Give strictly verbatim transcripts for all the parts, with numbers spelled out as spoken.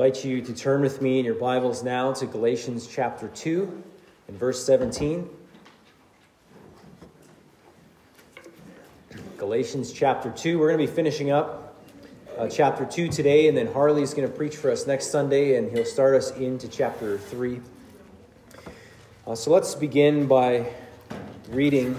invite you to turn with me in your Bibles now to Galatians chapter two and verse seventeen. Galatians chapter two. We're going to be finishing up uh, chapter two today, and then Harley's going to preach for us next Sunday, and he'll start us into chapter three. Uh, so let's begin by reading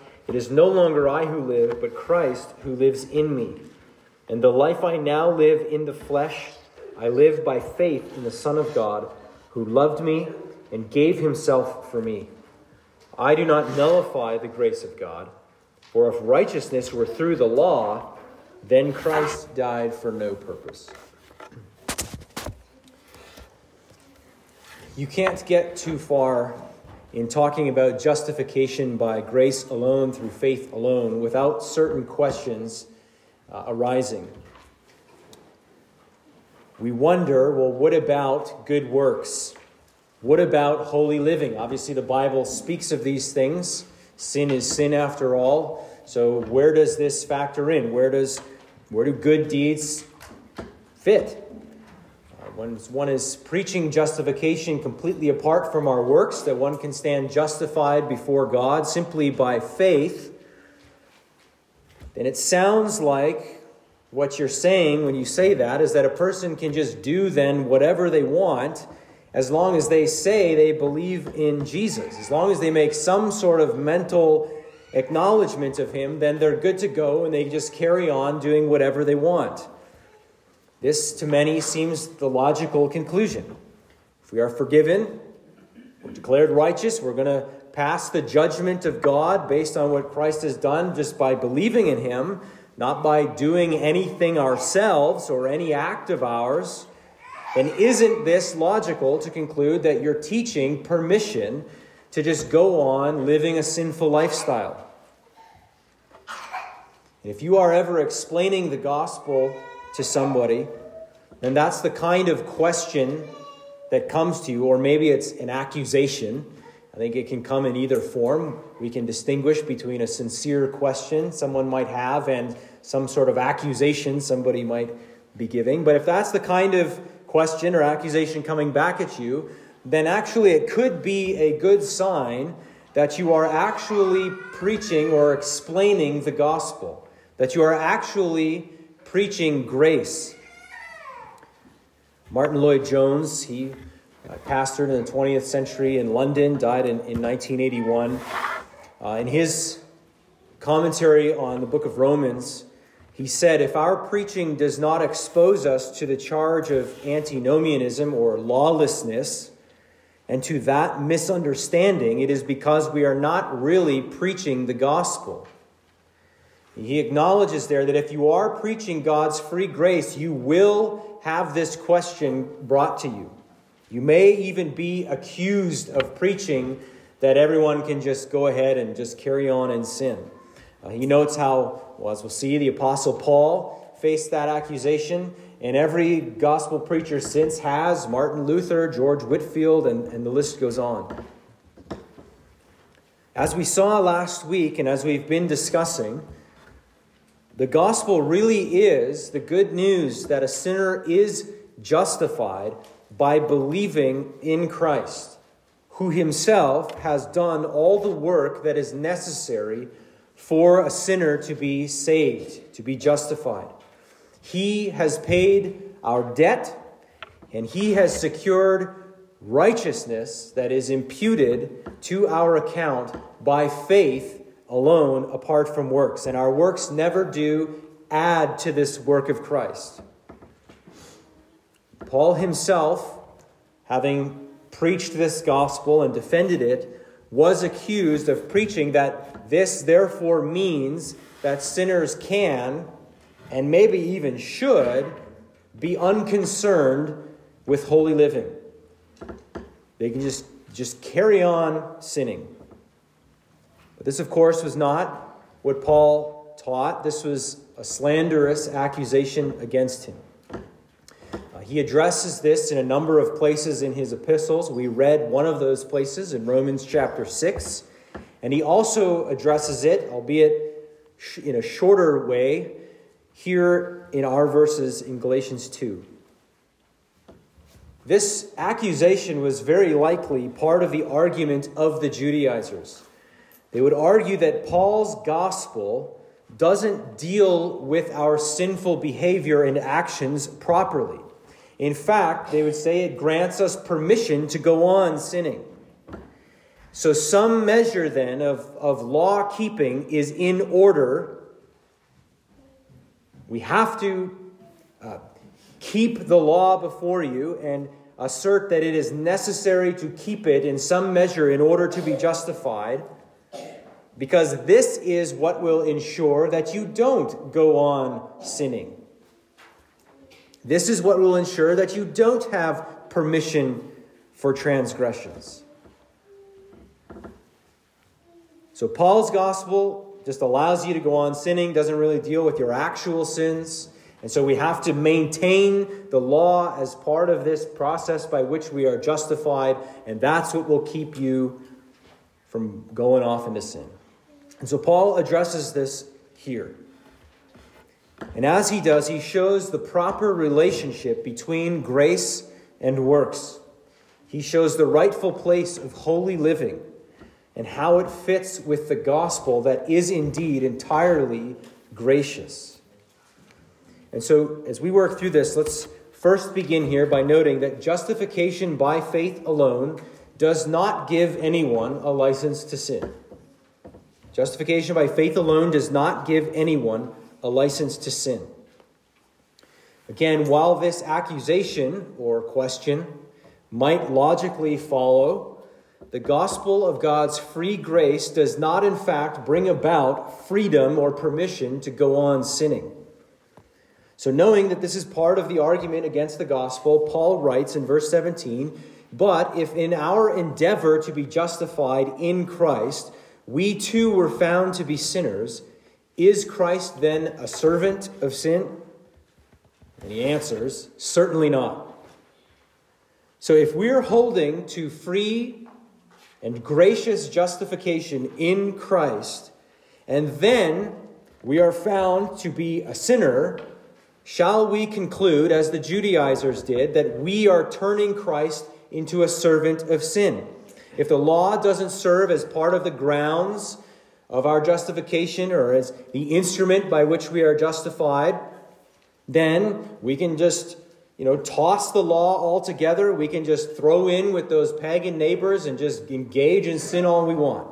It is no longer I who live, but Christ who lives in me. And the life I now live in the flesh, I live by faith in the Son of God, who loved me and gave himself for me. I do not nullify the grace of God, for if righteousness were through the law, then Christ died for no purpose. You can't get too far in talking about justification by grace alone, through faith alone, without certain questions uh, arising. We wonder, well, what about good works? What about holy living? Obviously, the Bible speaks of these things. Sin is sin after all. So where does this factor in? Where does, where do good deeds fit? When one is preaching justification completely apart from our works, that one can stand justified before God simply by faith, then it sounds like what you're saying when you say that is that a person can just do then whatever they want as long as they say they believe in Jesus. As long as they make some sort of mental acknowledgement of him, then they're good to go and they just carry on doing whatever they want. This, to many, seems the logical conclusion. If we are forgiven, we're declared righteous, we're going to pass the judgment of God based on what Christ has done just by believing in him, not by doing anything ourselves or any act of ours, then isn't this logical to conclude that you're teaching permission to just go on living a sinful lifestyle? And if you are ever explaining the gospel to somebody, then that's the kind of question that comes to you, or maybe it's an accusation. I think it can come in either form. We can distinguish between a sincere question someone might have and some sort of accusation somebody might be giving. But if that's the kind of question or accusation coming back at you, then actually it could be a good sign that you are actually preaching or explaining the gospel, that you are actually preaching grace. Martin Lloyd-Jones, he uh, pastored in the twentieth century in London, died in, in nineteen eighty-one. Uh, in his commentary on the book of Romans, he said, if our preaching does not expose us to the charge of antinomianism or lawlessness, and to that misunderstanding, it is because we are not really preaching the gospel. He acknowledges there that if you are preaching God's free grace, you will have this question brought to you. You may even be accused of preaching that everyone can just go ahead and just carry on in sin. Uh, he notes how, well, as we'll see, the Apostle Paul faced that accusation, and every gospel preacher since has: Martin Luther, George Whitefield, and, and the list goes on. As we saw last week, and as we've been discussing, the gospel really is the good news that a sinner is justified by believing in Christ, who himself has done all the work that is necessary for a sinner to be saved, to be justified. He has paid our debt, and he has secured righteousness that is imputed to our account by faith alone, apart from works. And our works never do add to this work of Christ. Paul himself, having preached this gospel and defended it, was accused of preaching that this therefore means that sinners can, and maybe even should, be unconcerned with holy living. They can just, just carry on sinning. But this, of course, was not what Paul taught. This was a slanderous accusation against him. Uh, he addresses this in a number of places in his epistles. We read one of those places in Romans chapter six. And he also addresses it, albeit sh- in a shorter way, here in our verses in Galatians two. This accusation was very likely part of the argument of the Judaizers. They would argue that Paul's gospel doesn't deal with our sinful behavior and actions properly. In fact, they would say it grants us permission to go on sinning. So some measure then of, of law keeping is in order. We have to uh, keep the law before you and assert that it is necessary to keep it in some measure in order to be justified, because this is what will ensure that you don't go on sinning. This is what will ensure that you don't have permission for transgressions. So Paul's gospel just allows you to go on sinning, doesn't really deal with your actual sins. And so we have to maintain the law as part of this process by which we are justified, and that's what will keep you from going off into sin. And so Paul addresses this here. And as he does, he shows the proper relationship between grace and works. He shows the rightful place of holy living and how it fits with the gospel that is indeed entirely gracious. And so, as we work through this, let's first begin here by noting that justification by faith alone does not give anyone a license to sin. Justification by faith alone does not give anyone a license to sin. Again, while this accusation or question might logically follow, the gospel of God's free grace does not, in fact, bring about freedom or permission to go on sinning. So knowing that this is part of the argument against the gospel, Paul writes in verse seventeen, "But if in our endeavor to be justified in Christ, we too were found to be sinners, is Christ then a servant of sin?" And he answers, "Certainly not." So if we're holding to free and gracious justification in Christ, and then we are found to be a sinner, shall we conclude, as the Judaizers did, that we are turning Christ into a servant of sin? If the law doesn't serve as part of the grounds of our justification or as the instrument by which we are justified, then we can just You know, toss the law altogether. We can just throw in with those pagan neighbors and just engage in sin all we want.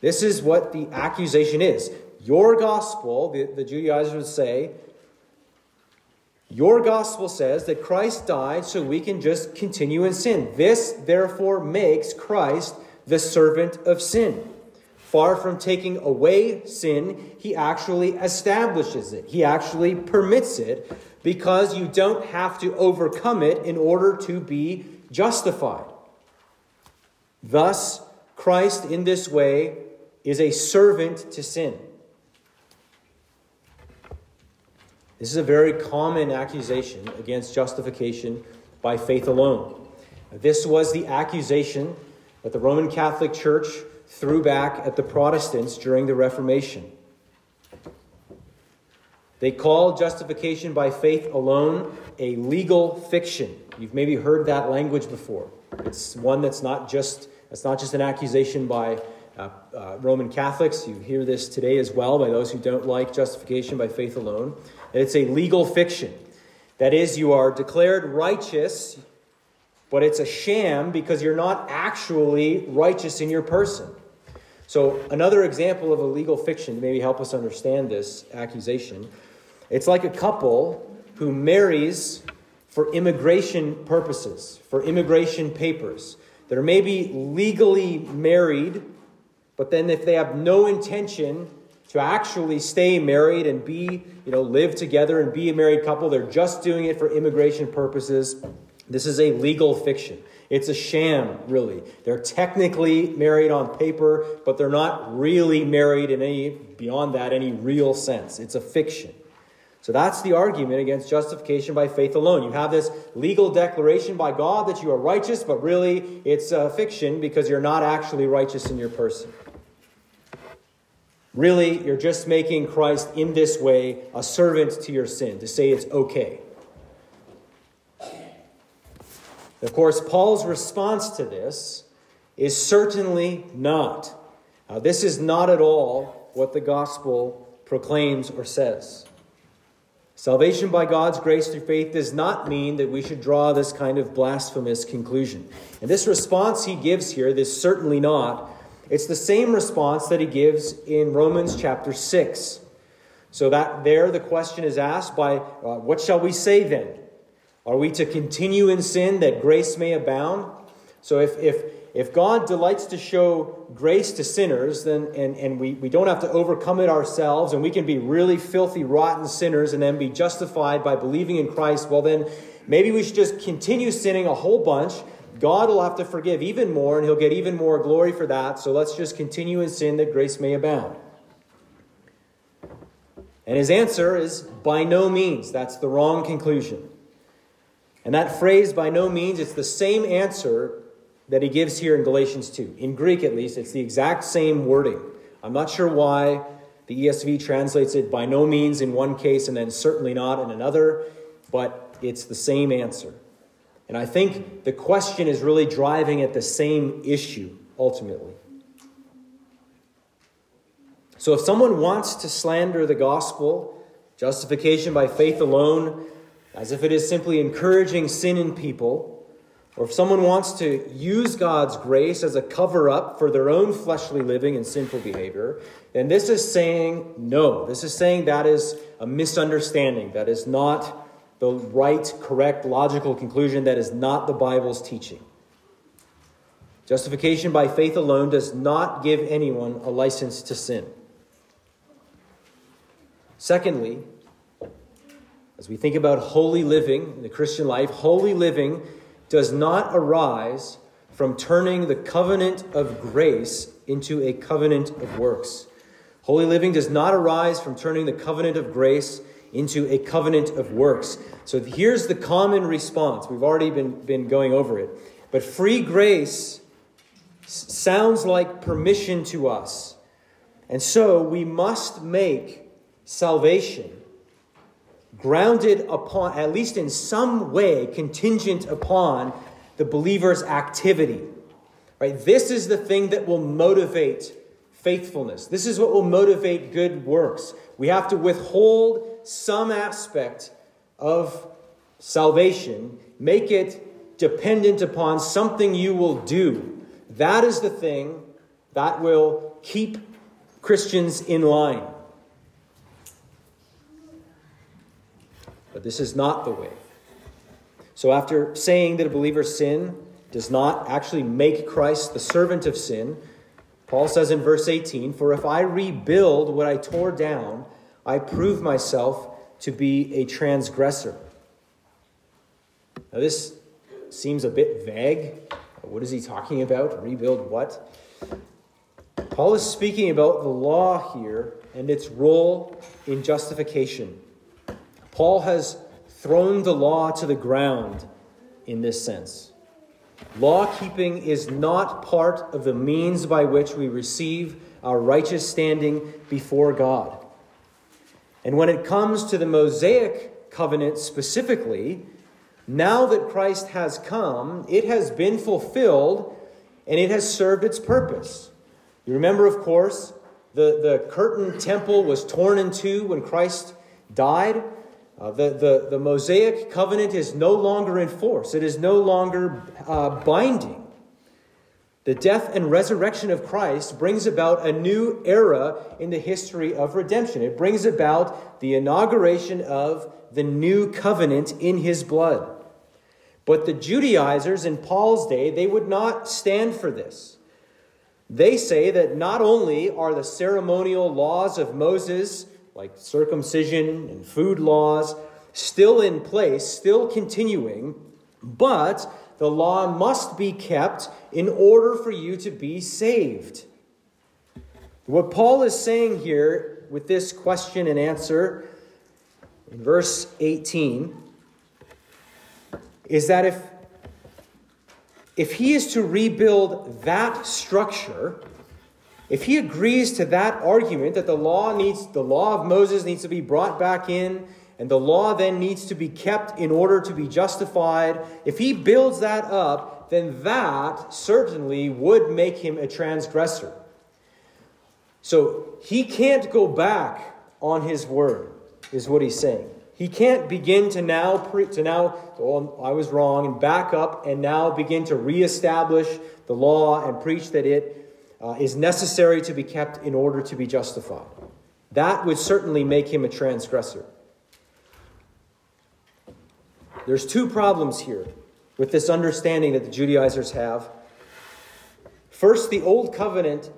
This is what the accusation is. Your gospel, the, the Judaizers would say, your gospel says that Christ died so we can just continue in sin. This, therefore, makes Christ the servant of sin. Far from taking away sin, he actually establishes it. He actually permits it, because you don't have to overcome it in order to be justified. Thus, Christ in this way is a servant to sin. This is a very common accusation against justification by faith alone. This was the accusation that the Roman Catholic Church threw back at the Protestants during the Reformation. They call justification by faith alone a legal fiction. You've maybe heard that language before. It's one that's not just that's not just an accusation by uh, uh, Roman Catholics. You hear this today as well by those who don't like justification by faith alone. And it's a legal fiction. That is, you are declared righteous, but it's a sham because you're not actually righteous in your person. So another example of a legal fiction to maybe help us understand this accusation. It's like a couple who marries for immigration purposes, for immigration papers. They're maybe legally married, but then if they have no intention to actually stay married and be, you know, live together and be a married couple. They're just doing it for immigration purposes. This is a legal fiction. It's a sham, really. They're technically married on paper, but they're not really married in any, beyond that, any real sense. It's a fiction. So that's the argument against justification by faith alone. You have this legal declaration by God that you are righteous, but really it's a fiction because you're not actually righteous in your person. Really, you're just making Christ in this way a servant to your sin, to say it's okay. Of course, Paul's response to this is certainly not. Now, this is not at all what the gospel proclaims or says. Salvation by God's grace through faith does not mean that we should draw this kind of blasphemous conclusion. And this response he gives here, this certainly not, it's the same response that he gives in Romans chapter six. So that there the question is asked by, uh, what shall we say then? Are we to continue in sin that grace may abound? So if if if God delights to show grace to sinners, then and, and we, we don't have to overcome it ourselves, and we can be really filthy, rotten sinners and then be justified by believing in Christ, well then maybe we should just continue sinning a whole bunch. God will have to forgive even more, and he'll get even more glory for that. So let's just continue in sin that grace may abound. And his answer is by no means. That's the wrong conclusion. And that phrase, by no means, it's the same answer that he gives here in Galatians two. In Greek, at least, it's the exact same wording. I'm not sure why the E S V translates it by no means in one case and then certainly not in another, but it's the same answer. And I think the question is really driving at the same issue, ultimately. So if someone wants to slander the gospel, justification by faith alone, as if it is simply encouraging sin in people, or if someone wants to use God's grace as a cover-up for their own fleshly living and sinful behavior, then this is saying no. This is saying that is a misunderstanding. That is not the right, correct, logical conclusion. That is not the Bible's teaching. Justification by faith alone does not give anyone a license to sin. Secondly, as we think about holy living in the Christian life, holy living does not arise from turning the covenant of grace into a covenant of works. Holy living does not arise from turning the covenant of grace into a covenant of works. So here's the common response. We've already been, been going over it. But free grace s- sounds like permission to us. And so we must make salvation grounded upon, at least in some way, contingent upon the believer's activity. Right? This is the thing that will motivate faithfulness. This is what will motivate good works. We have to withhold some aspect of salvation, make it dependent upon something you will do. That is the thing that will keep Christians in line. But this is not the way. So after saying that a believer's sin does not actually make Christ the servant of sin, Paul says in verse eighteen, "For if I rebuild what I tore down, I prove myself to be a transgressor." Now this seems a bit vague. What is he talking about? Rebuild what? Paul is speaking about the law here and its role in justification. Paul has thrown the law to the ground in this sense. Law-keeping is not part of the means by which we receive our righteous standing before God. And when it comes to the Mosaic Covenant specifically, now that Christ has come, it has been fulfilled and it has served its purpose. You remember, of course, the, the curtain temple was torn in two when Christ died. Uh, the, the, the Mosaic Covenant is no longer in force. It is no longer uh, binding. The death and resurrection of Christ brings about a new era in the history of redemption. It brings about the inauguration of the new covenant in his blood. But the Judaizers in Paul's day, they would not stand for this. They say that not only are the ceremonial laws of Moses, like circumcision and food laws, still in place, still continuing, but the law must be kept in order for you to be saved. What Paul is saying here with this question and answer in verse eighteen is that if, if he is to rebuild that structure, if he agrees to that argument that the law needs, the law of Moses needs to be brought back in, and the law then needs to be kept in order to be justified, if he builds that up, then that certainly would make him a transgressor. So he can't go back on his word, is what he's saying. He can't begin to now, pre- to now, oh, I was wrong, and back up and now begin to reestablish the law and preach that it uh, is necessary to be kept in order to be justified. That would certainly make him a transgressor. There's two problems here with this understanding that the Judaizers have. First, the Old Covenant,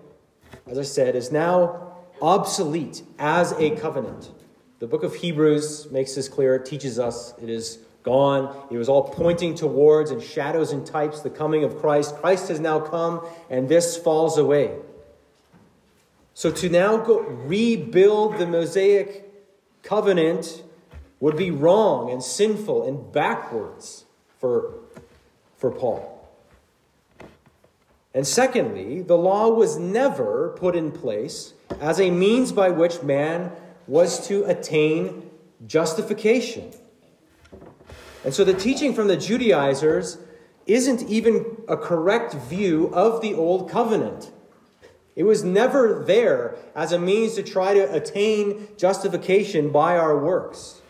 as I said, is now obsolete as a covenant. The book of Hebrews makes this clear, teaches us it is gone. It was all pointing towards and shadows and types the coming of Christ. Christ has now come, and this falls away. So to now go rebuild the Mosaic covenant would be wrong and sinful and backwards for, for Paul. And secondly, the law was never put in place as a means by which man was to attain justification. And so the teaching from the Judaizers isn't even a correct view of the Old Covenant. It was never there as a means to try to attain justification by our works.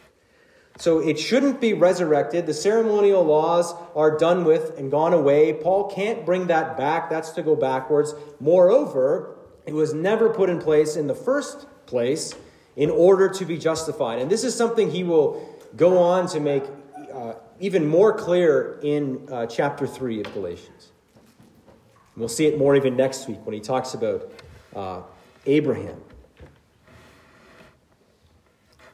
So it shouldn't be resurrected. The ceremonial laws are done with and gone away. Paul can't bring that back. That's to go backwards. Moreover, it was never put in place in the first place in order to be justified. And this is something he will go on to make uh, even more clear in uh, chapter three of Galatians. And we'll see it more even next week when he talks about uh, Abraham.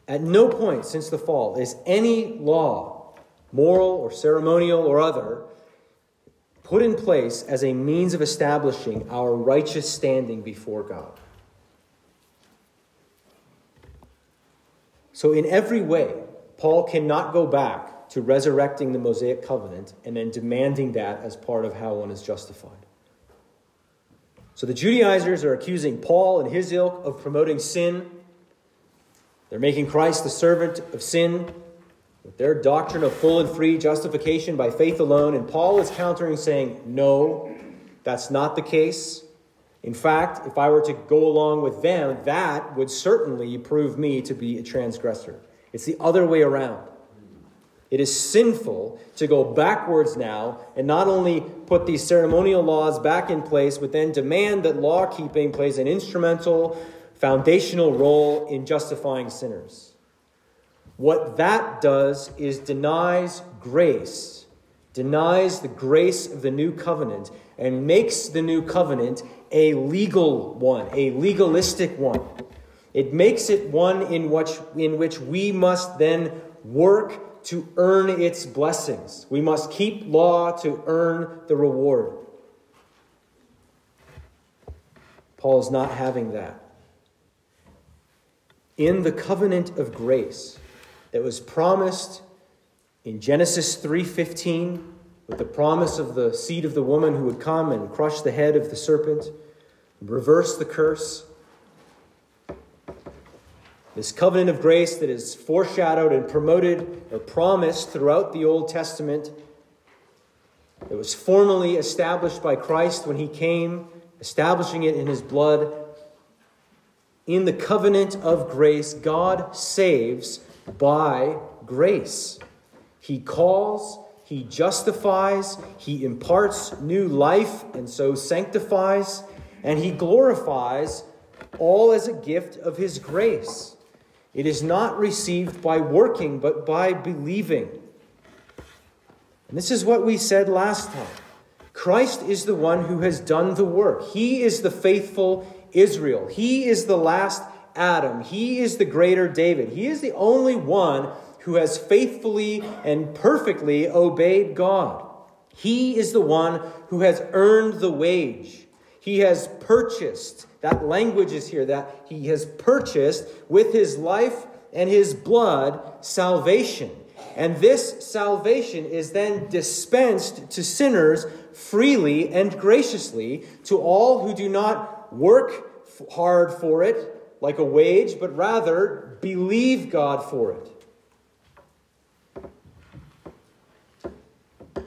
At no point since the fall is any law, moral or ceremonial or other, put in place as a means of establishing our righteous standing before God. So in every way, Paul cannot go back to resurrecting the Mosaic covenant and then demanding that as part of how one is justified. So the Judaizers are accusing Paul and his ilk of promoting sin. They're making Christ the servant of sin with their doctrine of full and free justification by faith alone. And Paul is countering, saying, no, that's not the case. In fact, if I were to go along with them, that would certainly prove me to be a transgressor. It's the other way around. It is sinful to go backwards now and not only put these ceremonial laws back in place, but then demand that law-keeping plays an instrumental foundational role in justifying sinners. What that does is denies grace, denies the grace of the new covenant, and makes the new covenant a legal one, a legalistic one. It makes it one in which, in which we must then work to earn its blessings. We must keep law to earn the reward. Paul is not having that. In the covenant of grace that was promised in Genesis three fifteen, with the promise of the seed of the woman who would come and crush the head of the serpent, reverse the curse. This covenant of grace that is foreshadowed and promoted or promised throughout the Old Testament, that was formally established by Christ when he came, establishing it in his blood. In the covenant of grace, God saves by grace. He calls, he justifies, he imparts new life and so sanctifies, and he glorifies, all as a gift of his grace. It is not received by working, but by believing. And this is what we said last time. Christ is the one who has done the work. He is the faithful Israel. He is the last Adam. He is the greater David. He is the only one who has faithfully and perfectly obeyed God. He is the one who has earned the wage. He has purchased, that language is here, that he has purchased with his life and his blood salvation. And this salvation is then dispensed to sinners freely and graciously, to all who do not work hard for it like a wage, but rather believe God for it.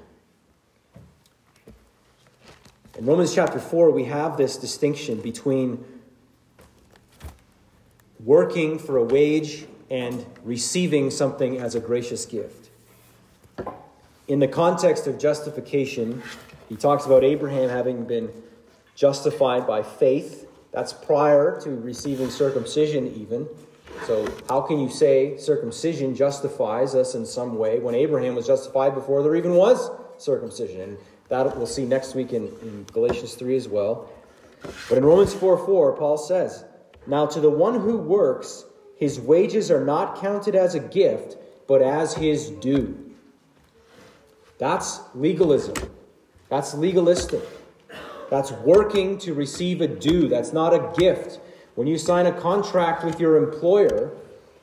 In Romans chapter four, we have this distinction between working for a wage and receiving something as a gracious gift. In the context of justification, he talks about Abraham having been justified by faith. That's prior to receiving circumcision even. So how can you say circumcision justifies us in some way when Abraham was justified before there even was circumcision? And that we'll see next week in, in Galatians three as well. But in Romans four four, Paul says, "Now to the one who works, his wages are not counted as a gift, but as his due." That's legalism. That's legalistic. That's working to receive a due. That's not a gift. When you sign a contract with your employer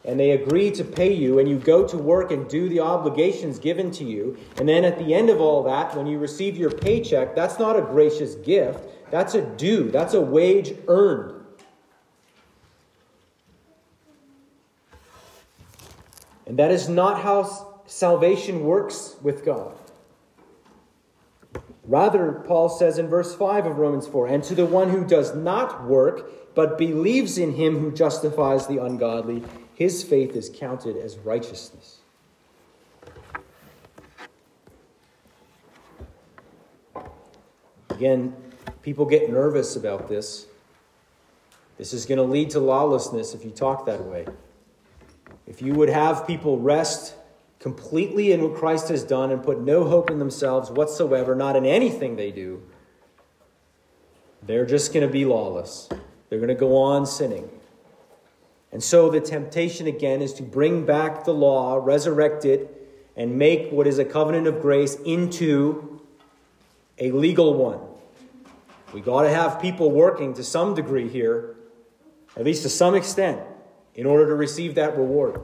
and they agree to pay you, and you go to work and do the obligations given to you, and then at the end of all that, when you receive your paycheck, that's not a gracious gift. That's a due. That's a wage earned. And that is not how salvation works with God. Rather, Paul says in verse five of Romans four, "And to the one who does not work, but believes in him who justifies the ungodly, his faith is counted as righteousness." Again, people get nervous about this. This is going to lead to lawlessness if you talk that way. If you would have people rest completely in what Christ has done and put no hope in themselves whatsoever, not in anything they do, they're just going to be lawless. They're going to go on sinning. And so the temptation again is to bring back the law, resurrect it, and make what is a covenant of grace into a legal one. We got to have people working to some degree here, at least to some extent, in order to receive that reward.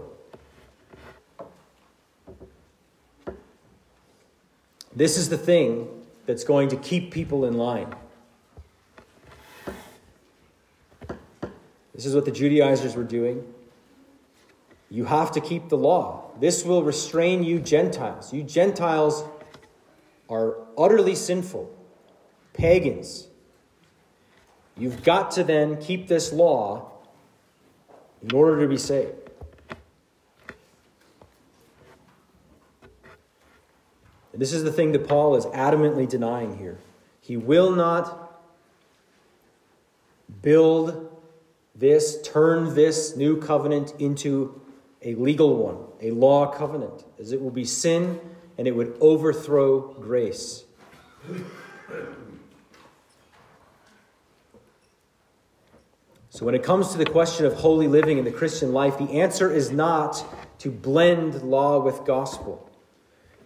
This is the thing that's going to keep people in line. This is what the Judaizers were doing. You have to keep the law. This will restrain you Gentiles. You Gentiles are utterly sinful, pagans. You've got to then keep this law in order to be saved. And this is the thing that Paul is adamantly denying here. He will not build this, turn this new covenant into a legal one, a law covenant, as it will be sin and it would overthrow grace. So when it comes to the question of holy living in the Christian life, the answer is not to blend law with gospel.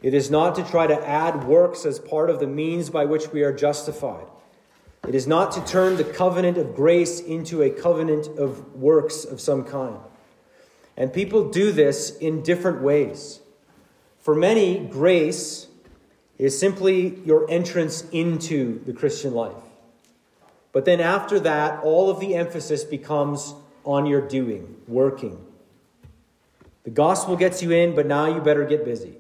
It is not to try to add works as part of the means by which we are justified. It is not to turn the covenant of grace into a covenant of works of some kind. And people do this in different ways. For many, grace is simply your entrance into the Christian life. But then after that, all of the emphasis becomes on your doing, working. The gospel gets you in, but now you better get busy.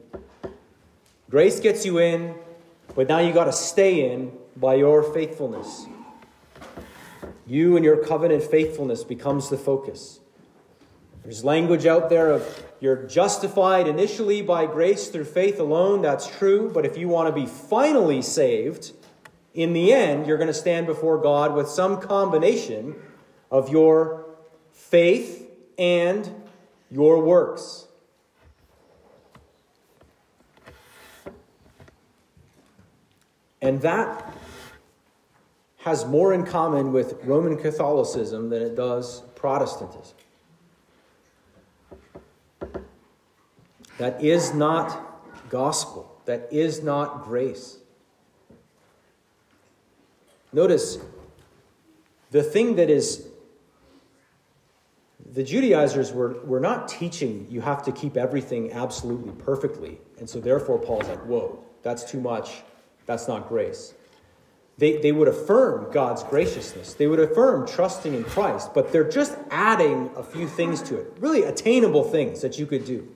Grace gets you in, but now you got to stay in by your faithfulness. You and your covenant faithfulness becomes the focus. There's language out there of you're justified initially by grace through faith alone. That's true. But if you want to be finally saved, in the end, you're going to stand before God with some combination of your faith and your works. And And that has more in common with Roman Catholicism than it does Protestantism. That is not gospel. That is not grace. Notice, the thing that is, the Judaizers were, were not teaching you have to keep everything absolutely perfectly. And so therefore Paul's like, whoa, that's too much. That's not grace. They, they would affirm God's graciousness. They would affirm trusting in Christ, but they're just adding a few things to it, really attainable things that you could do.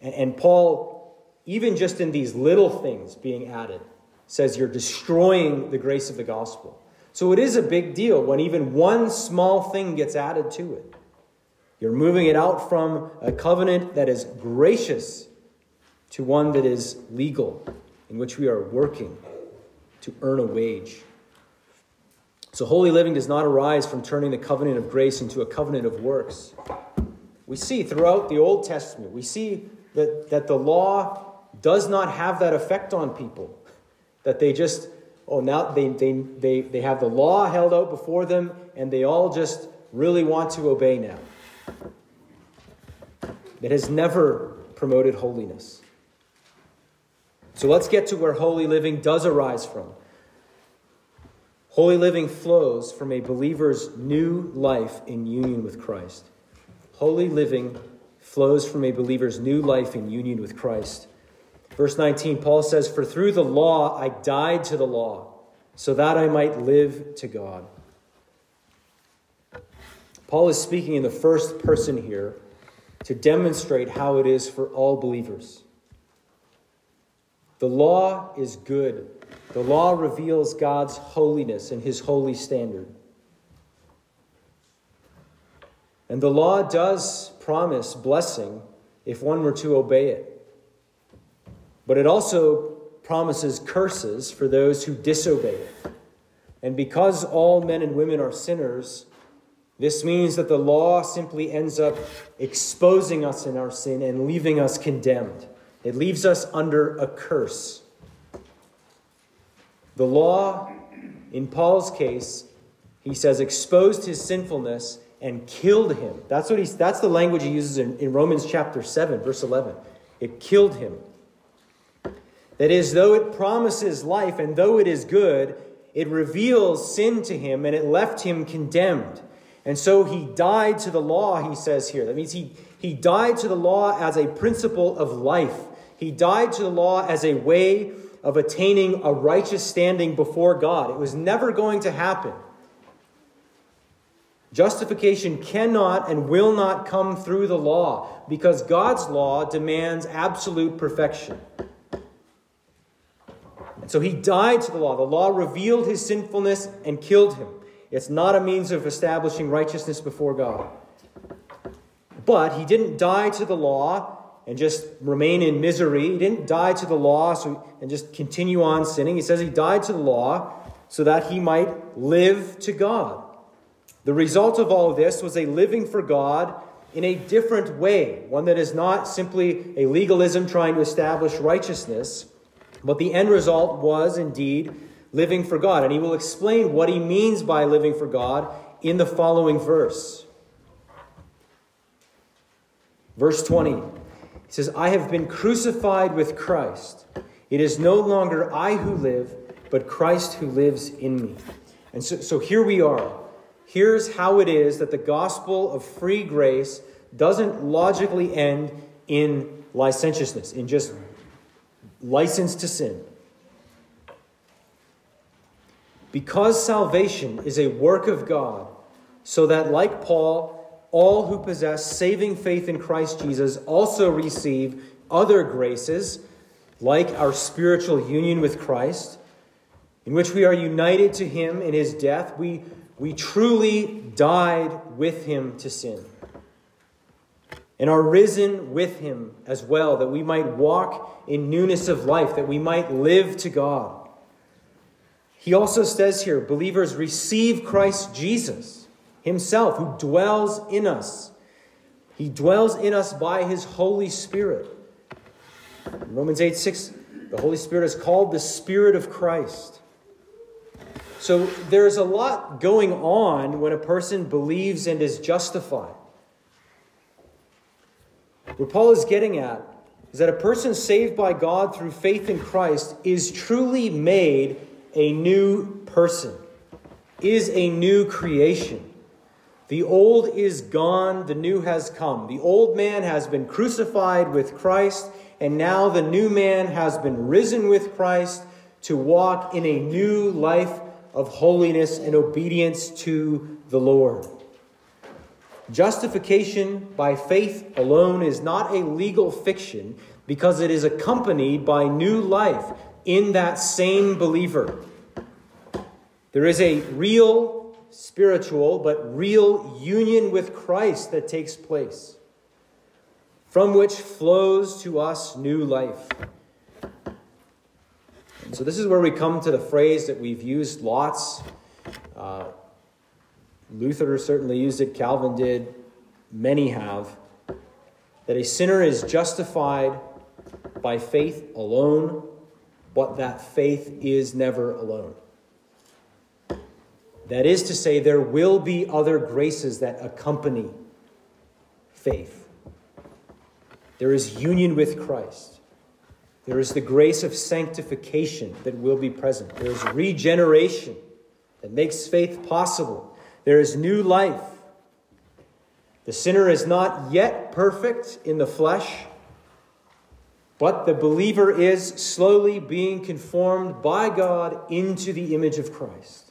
And, and Paul, even just in these little things being added, says you're destroying the grace of the gospel. So it is a big deal when even one small thing gets added to it. You're moving it out from a covenant that is gracious to one that is legal, in which we are working to earn a wage. So holy living does not arise from turning the covenant of grace into a covenant of works. We see throughout the Old Testament, we see that, that the law does not have that effect on people. That they just, oh, now they, they they they have the law held out before them, and they all just really want to obey now. It has never promoted holiness. So let's get to where holy living does arise from. Holy living flows from a believer's new life in union with Christ. Holy living flows from a believer's new life in union with Christ. Verse nineteen, Paul says, "For through the law I died to the law, so that I might live to God." Paul is speaking in the first person here to demonstrate how it is for all believers. The law is good. The law reveals God's holiness and his holy standard. And the law does promise blessing if one were to obey it. But it also promises curses for those who disobey it. And because all men and women are sinners, this means that the law simply ends up exposing us in our sin and leaving us condemned. It leaves us under a curse. The law, in Paul's case, he says, exposed his sinfulness and killed him. That's what he's, that's the language he uses in, in Romans chapter seven, verse eleven. It killed him. That is, though it promises life and though it is good, it reveals sin to him and it left him condemned. And so he died to the law, he says here. That means he, he died to the law as a principle of life. He died to the law as a way of attaining a righteous standing before God. It was never going to happen. Justification cannot and will not come through the law because God's law demands absolute perfection. So he died to the law. The law revealed his sinfulness and killed him. It's not a means of establishing righteousness before God. But he didn't die to the law and just remain in misery. He didn't die to the law so, and just continue on sinning. He says he died to the law so that he might live to God. The result of all of this was a living for God in a different way, one that is not simply a legalism trying to establish righteousness, but the end result was indeed living for God. And he will explain what he means by living for God in the following verse. Verse twenty, he says, "I have been crucified with Christ. It is no longer I who live, but Christ who lives in me." And so, so here we are. Here's how it is that the gospel of free grace doesn't logically end in licentiousness, in just license to sin. Because salvation is a work of God, so that, like Paul, all who possess saving faith in Christ Jesus also receive other graces, like our spiritual union with Christ, in which we are united to him in his death. We, we truly died with him to sin, and are risen with him as well, that we might walk in newness of life, that we might live to God. He also says here, believers receive Christ Jesus himself, who dwells in us. He dwells in us by his Holy Spirit. Romans eight six The Holy Spirit is called the Spirit of Christ. So there's a lot going on when a person believes and is justified. What Paul is getting at is that a person saved by God through faith in Christ is truly made a new person, is a new creation. The old is gone, the new has come. The old man has been crucified with Christ, and now the new man has been risen with Christ to walk in a new life of holiness and obedience to the Lord. Justification by faith alone is not a legal fiction because it is accompanied by new life in that same believer. There is a real spiritual, but real union with Christ that takes place, from which flows to us new life. And so this is where we come to the phrase that we've used lots. Uh, Luther certainly used it. Calvin did. Many have. That a sinner is justified by faith alone, but that faith is never alone. That is to say, there will be other graces that accompany faith. There is union with Christ. There is the grace of sanctification that will be present. There is regeneration that makes faith possible. There is new life. The sinner is not yet perfect in the flesh, but the believer is slowly being conformed by God into the image of Christ.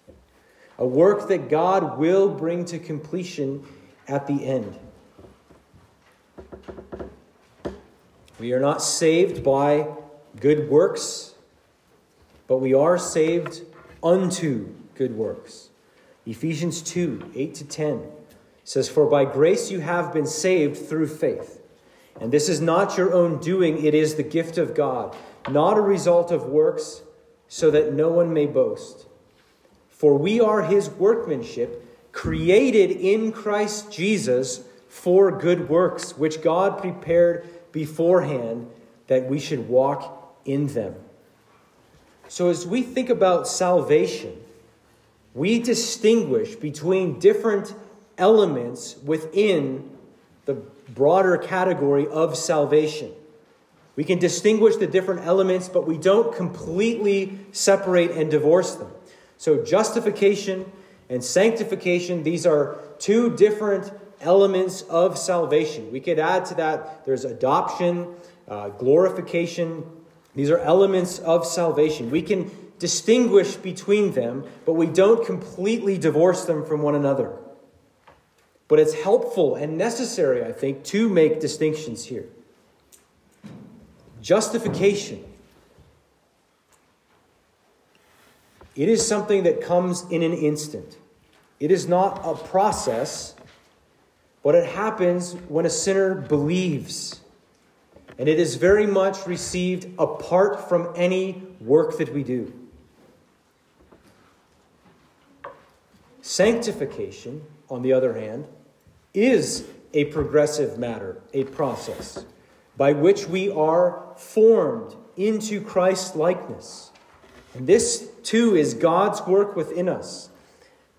A work that God will bring to completion at the end. We are not saved by good works, but we are saved unto good works. Ephesians two, eight to ten says, "For by grace you have been saved through faith. And this is not your own doing, it is the gift of God, not a result of works, so that no one may boast. For we are his workmanship, created in Christ Jesus for good works, which God prepared beforehand that we should walk in them." So as we think about salvation, we distinguish between different elements within the broader category of salvation. We can distinguish the different elements, but we don't completely separate and divorce them. So justification and sanctification, these are two different elements of salvation. We could add to that, there's adoption, uh, glorification. These are elements of salvation. We can distinguish between them, but we don't completely divorce them from one another. But it's helpful and necessary, I think, to make distinctions here. Justification. It is something that comes in an instant. It is not a process, but it happens when a sinner believes. And it is very much received apart from any work that we do. Sanctification, on the other hand, is a progressive matter, a process by which we are formed into Christ's likeness. And this, too, is God's work within us.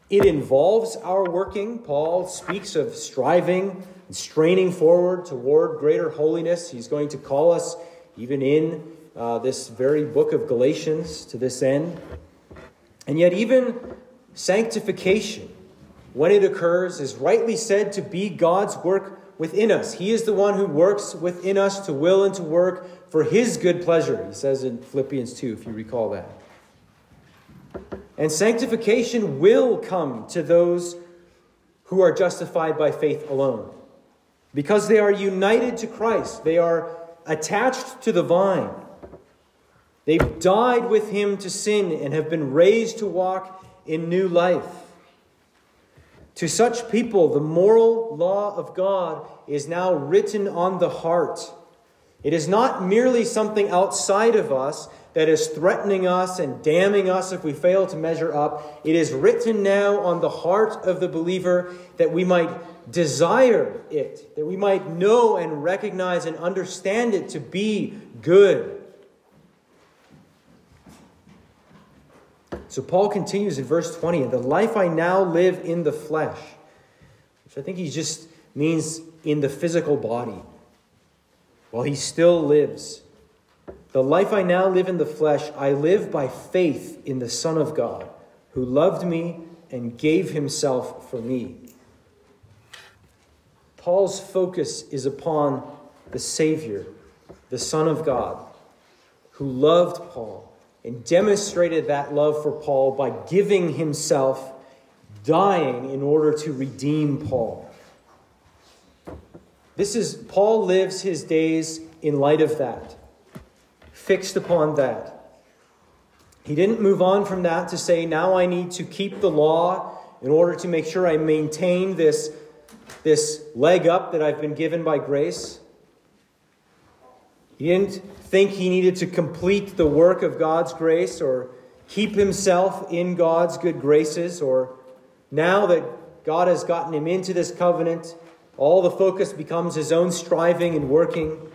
It involves our working. Paul speaks of striving and straining forward toward greater holiness. He's going to call us, even in uh, this very book of Galatians, to this end. And yet even sanctification, when it occurs, is rightly said to be God's work within us. He is the one who works within us to will and to work for his good pleasure. He says in Philippians two, if you recall that. And sanctification will come to those who are justified by faith alone. Because they are united to Christ. They are attached to the vine. They've died with him to sin and have been raised to walk in new life. To such people, the moral law of God is now written on the heart. It is not merely something outside of us that is threatening us and damning us if we fail to measure up. It is written now on the heart of the believer that we might desire it, that we might know and recognize and understand it to be good. So Paul continues in verse twenty, "And the life I now live in the flesh," which I think he just means in the physical body, while he still lives. "The life I now live in the flesh, I live by faith in the Son of God, who loved me and gave himself for me." Paul's focus is upon the Savior, the Son of God, who loved Paul and demonstrated that love for Paul by giving himself, dying in order to redeem Paul. This is, Paul lives his days in light of that, fixed upon that. He didn't move on from that to say, now I need to keep the law in order to make sure I maintain this, this leg up that I've been given by grace. He didn't think he needed to complete the work of God's grace or keep himself in God's good graces, or now that God has gotten him into this covenant, all the focus becomes his own striving and working.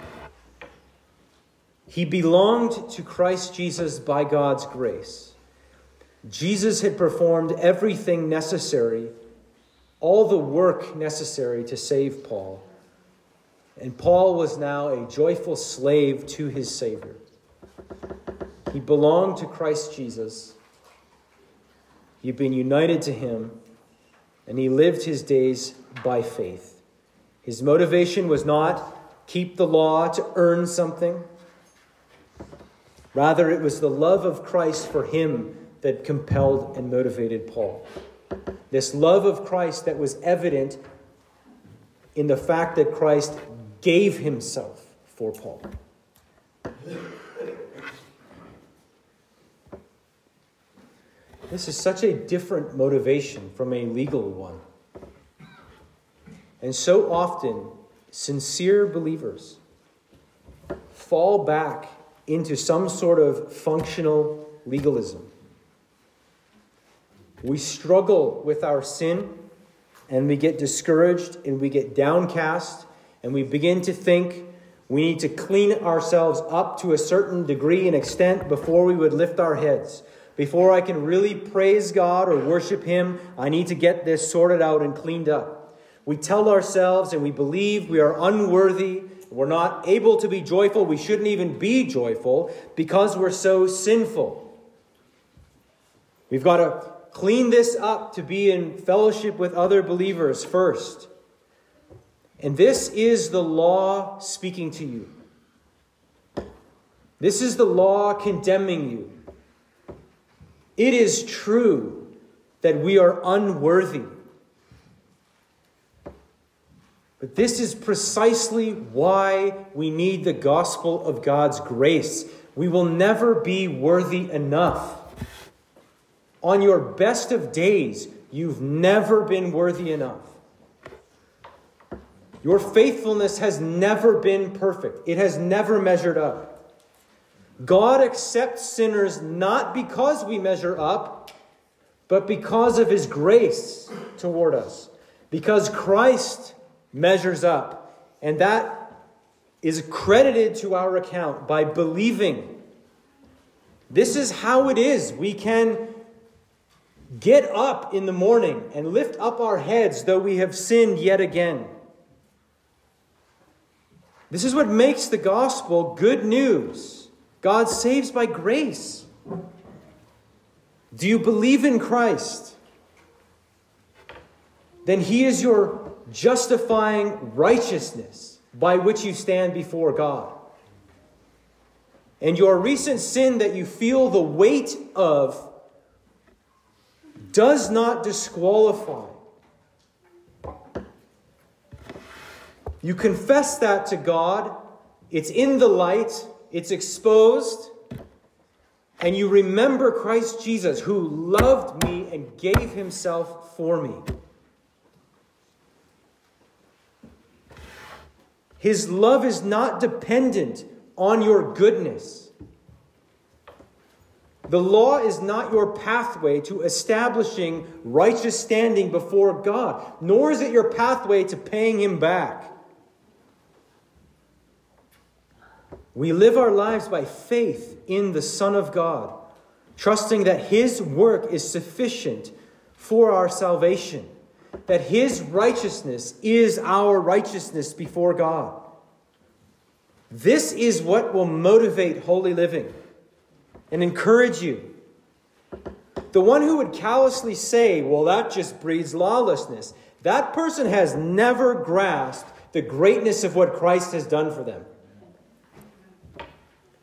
He belonged to Christ Jesus by God's grace. Jesus had performed everything necessary, all the work necessary to save Paul. And Paul was now a joyful slave to his Savior. He belonged to Christ Jesus. He'd been united to him, and he lived his days by faith. His motivation was not keep the law to earn something. Rather, it was the love of Christ for him that compelled and motivated Paul. This love of Christ that was evident in the fact that Christ gave himself for Paul. This is such a different motivation from a legal one. And so often, sincere believers fall back into some sort of functional legalism. We struggle with our sin, and we get discouraged, and we get downcast, and we begin to think we need to clean ourselves up to a certain degree and extent before we would lift our heads. Before I can really praise God or worship Him, I need to get this sorted out and cleaned up. We tell ourselves and we believe we are unworthy. We're not able to be joyful. We shouldn't even be joyful because we're so sinful. We've got to clean this up to be in fellowship with other believers first. And this is the law speaking to you. This is the law condemning you. It is true that we are unworthy. But this is precisely why we need the gospel of God's grace. We will never be worthy enough. On your best of days, you've never been worthy enough. Your faithfulness has never been perfect. It has never measured up. God accepts sinners not because we measure up, but because of His grace toward us. Because Christ measures up. And that is credited to our account by believing. This is how it is. We can get up in the morning and lift up our heads, though we have sinned yet again. This is what makes the gospel good news. God saves by grace. Do you believe in Christ? Then He is your justifying righteousness by which you stand before God. And your recent sin that you feel the weight of does not disqualify. You confess that to God. It's in the light. It's exposed. And you remember Christ Jesus, who loved me and gave Himself for me. His love is not dependent on your goodness. The law is not your pathway to establishing righteous standing before God, nor is it your pathway to paying Him back. We live our lives by faith in the Son of God, trusting that his work is sufficient for our salvation, that his righteousness is our righteousness before God. This is what will motivate holy living and encourage you. The one who would callously say, well, that just breeds lawlessness, that person has never grasped the greatness of what Christ has done for them.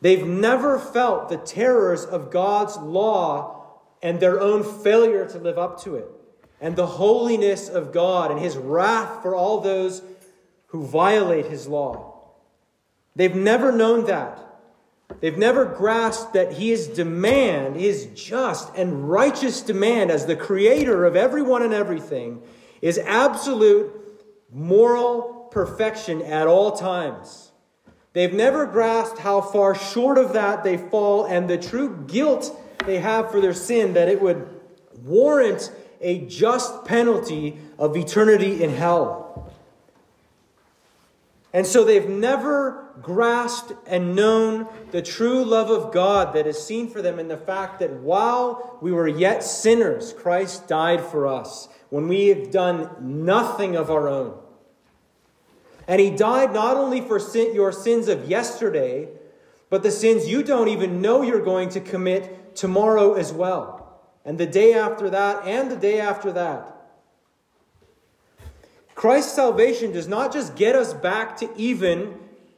They've never felt the terrors of God's law and their own failure to live up to it, and the holiness of God and his wrath for all those who violate his law. They've never known that. They've never grasped that his demand, his just and righteous demand as the creator of everyone and everything, is absolute moral perfection at all times. They've never grasped how far short of that they fall and the true guilt they have for their sin, that it would warrant a just penalty of eternity in hell. And so they've never grasped and known the true love of God that is seen for them in the fact that while we were yet sinners, Christ died for us when we have done nothing of our own. And he died not only for sin, your sins of yesterday, but the sins you don't even know you're going to commit tomorrow as well, and the day after that, and the day after that. Christ's salvation does not just get us back to even,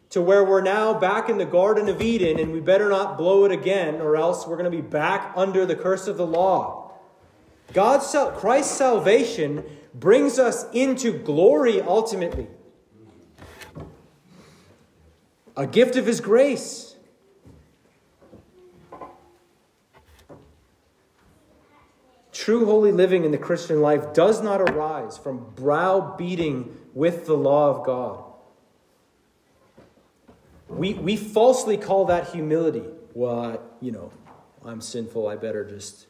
to where we're now back in the Garden of Eden, and we better not blow it again, or else we're going to be back under the curse of the law. God's, Christ's salvation brings us into glory ultimately. A gift of his grace. True holy living in the Christian life does not arise from browbeating with the law of God. We we falsely call that humility. Well, I, you know, I'm sinful. I better just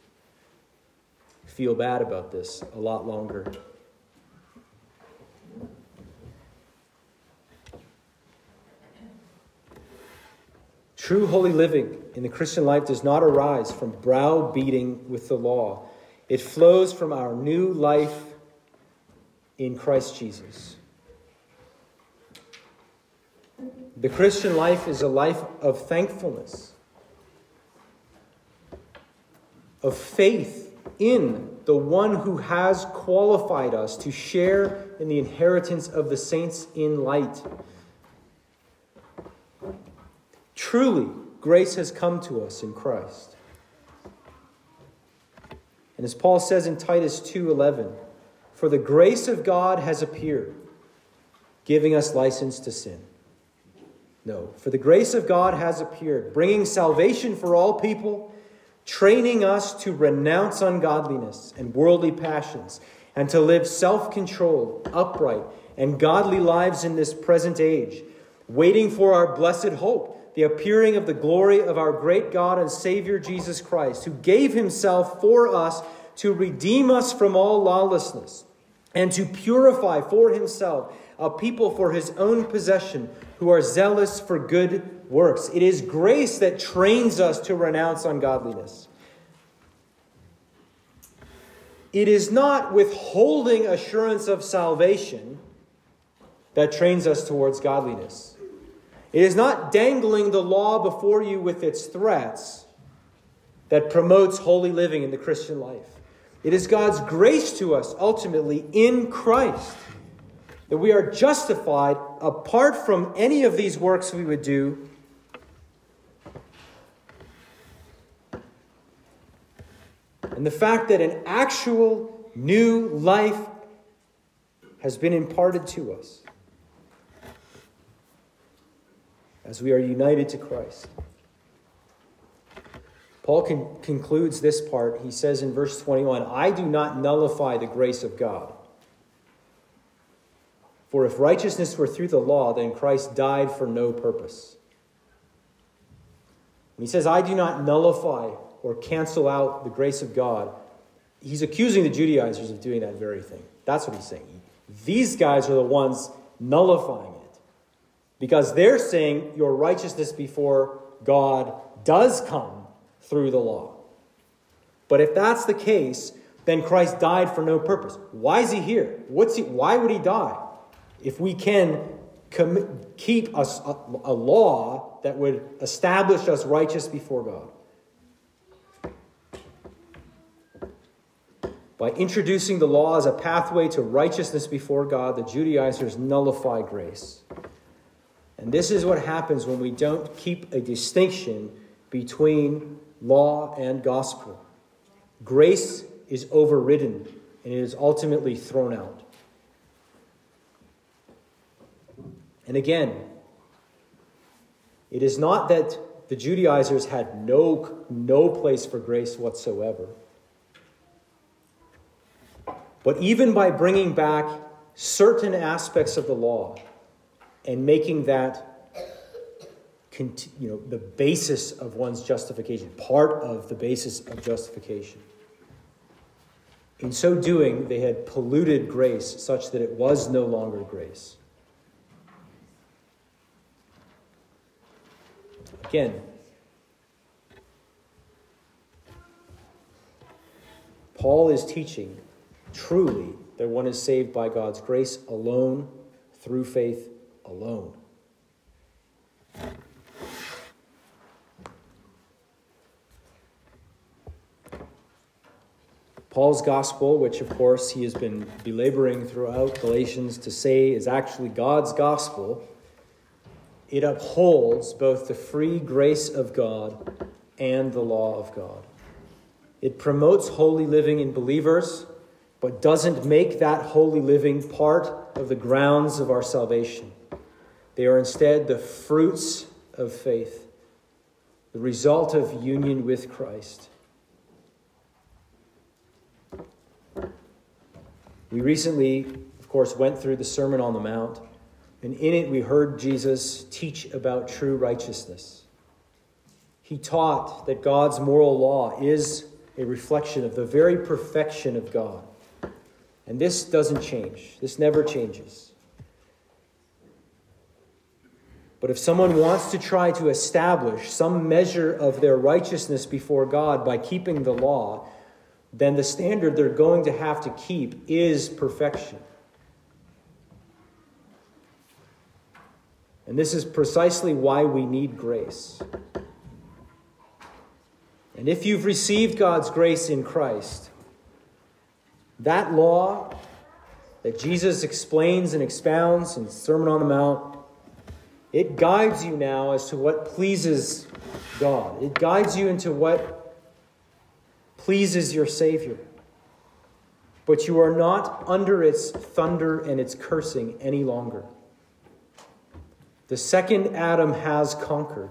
feel bad about this a lot longer. True holy living in the Christian life does not arise from browbeating with the law. It flows from our new life in Christ Jesus. The Christian life is a life of thankfulness, of faith in the one who has qualified us to share in the inheritance of the saints in light. Truly, grace has come to us in Christ. And as Paul says in Titus two eleven, for the grace of God has appeared, giving us license to sin. No, for the grace of God has appeared, bringing salvation for all people, training us to renounce ungodliness and worldly passions, and to live self-controlled, upright, and godly lives in this present age, waiting for our blessed hope, the appearing of the glory of our great God and Savior Jesus Christ, who gave himself for us to redeem us from all lawlessness and to purify for himself a people for his own possession who are zealous for good works. It is grace that trains us to renounce ungodliness. It is not withholding assurance of salvation that trains us towards godliness. It is not dangling the law before you with its threats that promotes holy living in the Christian life. It is God's grace to us ultimately in Christ that we are justified apart from any of these works we would do. And the fact that an actual new life has been imparted to us as we are united to Christ. Paul con- concludes this part. He says in verse twenty-one, I do not nullify the grace of God. For if righteousness were through the law, then Christ died for no purpose. When he says, I do not nullify or cancel out the grace of God, he's accusing the Judaizers of doing that very thing. That's what he's saying. These guys are the ones nullifying it. Because they're saying your righteousness before God does come through the law. But if that's the case, then Christ died for no purpose. Why is he here? What's he? Why would he die? If we can com- keep a, a, a law that would establish us righteous before God. By introducing the law as a pathway to righteousness before God, the Judaizers nullify grace. And this is what happens when we don't keep a distinction between law and gospel. Grace is overridden and it is ultimately thrown out. And again, it is not that the Judaizers had no, no place for grace whatsoever. But even by bringing back certain aspects of the law and making that, you know, the basis of one's justification, part of the basis of justification, in so doing, they had polluted grace such that it was no longer grace. Again, Paul is teaching truly that one is saved by God's grace alone, through faith alone. Paul's gospel, which of course he has been belaboring throughout Galatians to say is actually God's gospel, it upholds both the free grace of God and the law of God. It promotes holy living in believers, but doesn't make that holy living part of the grounds of our salvation. They are instead the fruits of faith, the result of union with Christ. We recently, of course, went through the Sermon on the Mount. And in it, we heard Jesus teach about true righteousness. He taught that God's moral law is a reflection of the very perfection of God. And this doesn't change. This never changes. But if someone wants to try to establish some measure of their righteousness before God by keeping the law, then the standard they're going to have to keep is perfection. And this is precisely why we need grace. And if you've received God's grace in Christ, that law that Jesus explains and expounds in the Sermon on the Mount, it guides you now as to what pleases God. It guides you into what pleases your Savior. But you are not under its thunder and its cursing any longer. The second Adam has conquered.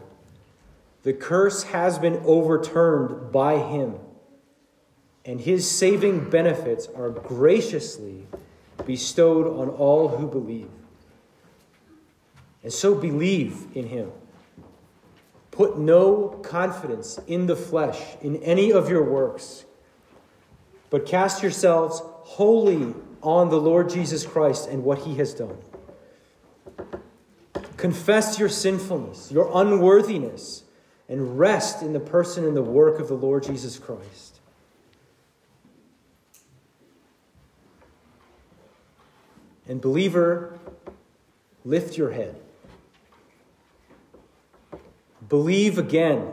The curse has been overturned by him. And his saving benefits are graciously bestowed on all who believe. And so believe in him. Put no confidence in the flesh, in any of your works, but cast yourselves wholly on the Lord Jesus Christ and what he has done. Confess your sinfulness, your unworthiness, and rest in the person and the work of the Lord Jesus Christ. And believer, lift your head. Believe again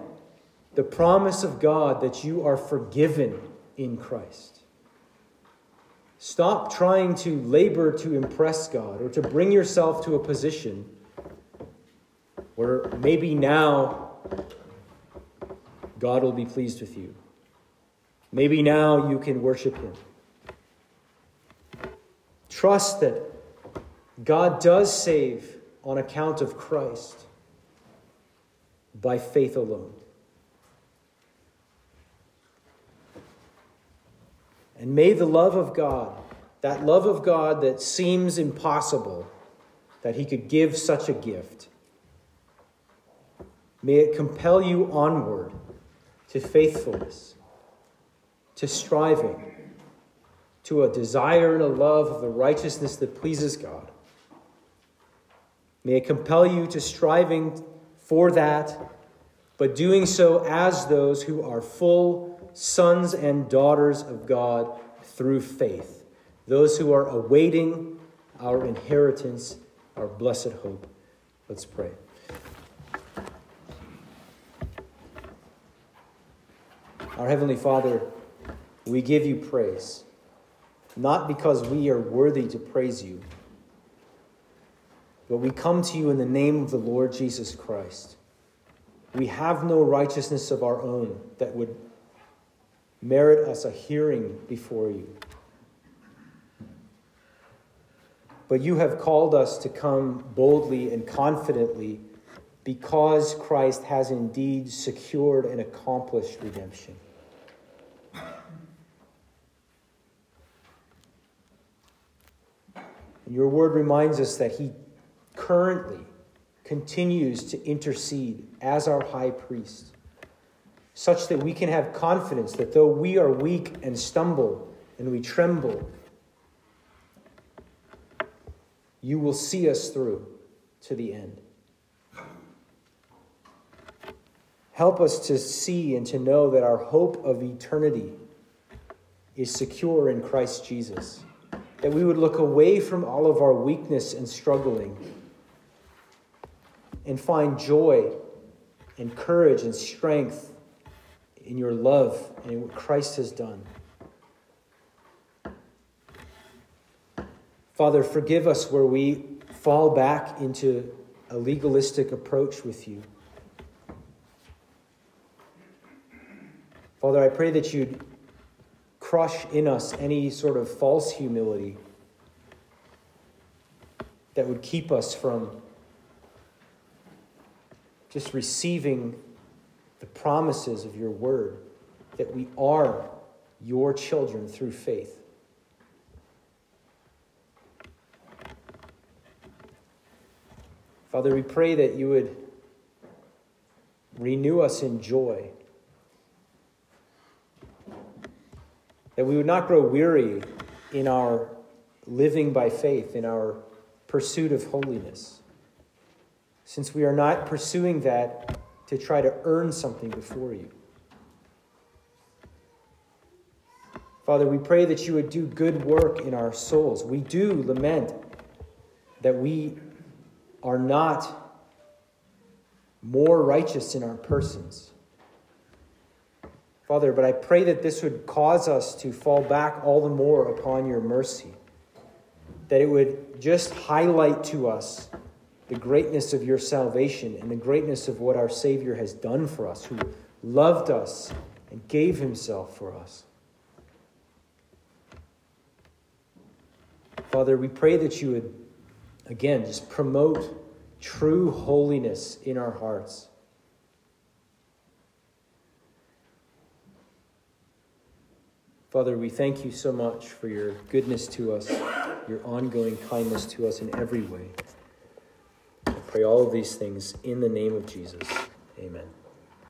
the promise of God that you are forgiven in Christ. Stop trying to labor to impress God or to bring yourself to a position where maybe now God will be pleased with you. Maybe now you can worship him. Trust that God does save on account of Christ by faith alone. And may the love of God, that love of God that seems impossible, that he could give such a gift, may it compel you onward to faithfulness, to striving, to a desire and a love of the righteousness that pleases God. May it compel you to striving for that, but doing so as those who are full, sons and daughters of God through faith, those who are awaiting our inheritance, our blessed hope. Let's pray. Our Heavenly Father, we give you praise, not because we are worthy to praise you, but we come to you in the name of the Lord Jesus Christ. We have no righteousness of our own that would merit us a hearing before you. But you have called us to come boldly and confidently because Christ has indeed secured and accomplished redemption. And your word reminds us that he currently continues to intercede as our high priest, such that we can have confidence that though we are weak and stumble and we tremble, you will see us through to the end. Help us to see and to know that our hope of eternity is secure in Christ Jesus, that we would look away from all of our weakness and struggling and find joy and courage and strength in your love and in what Christ has done. Father, forgive us where we fall back into a legalistic approach with you. Father, I pray that you'd crush in us any sort of false humility that would keep us from just receiving the promises of your word, that we are your children through faith. Father, we pray that you would renew us in joy, that we would not grow weary in our living by faith, in our pursuit of holiness, since we are not pursuing that to try to earn something before you. Father, we pray that you would do good work in our souls. We do lament that we are not more righteous in our persons. Father, but I pray that this would cause us to fall back all the more upon your mercy, that it would just highlight to us the greatness of your salvation and the greatness of what our Savior has done for us, who loved us and gave himself for us. Father, we pray that you would again, just promote true holiness in our hearts. Father, we thank you so much for your goodness to us, your ongoing kindness to us in every way. I pray all of these things in the name of Jesus. Amen.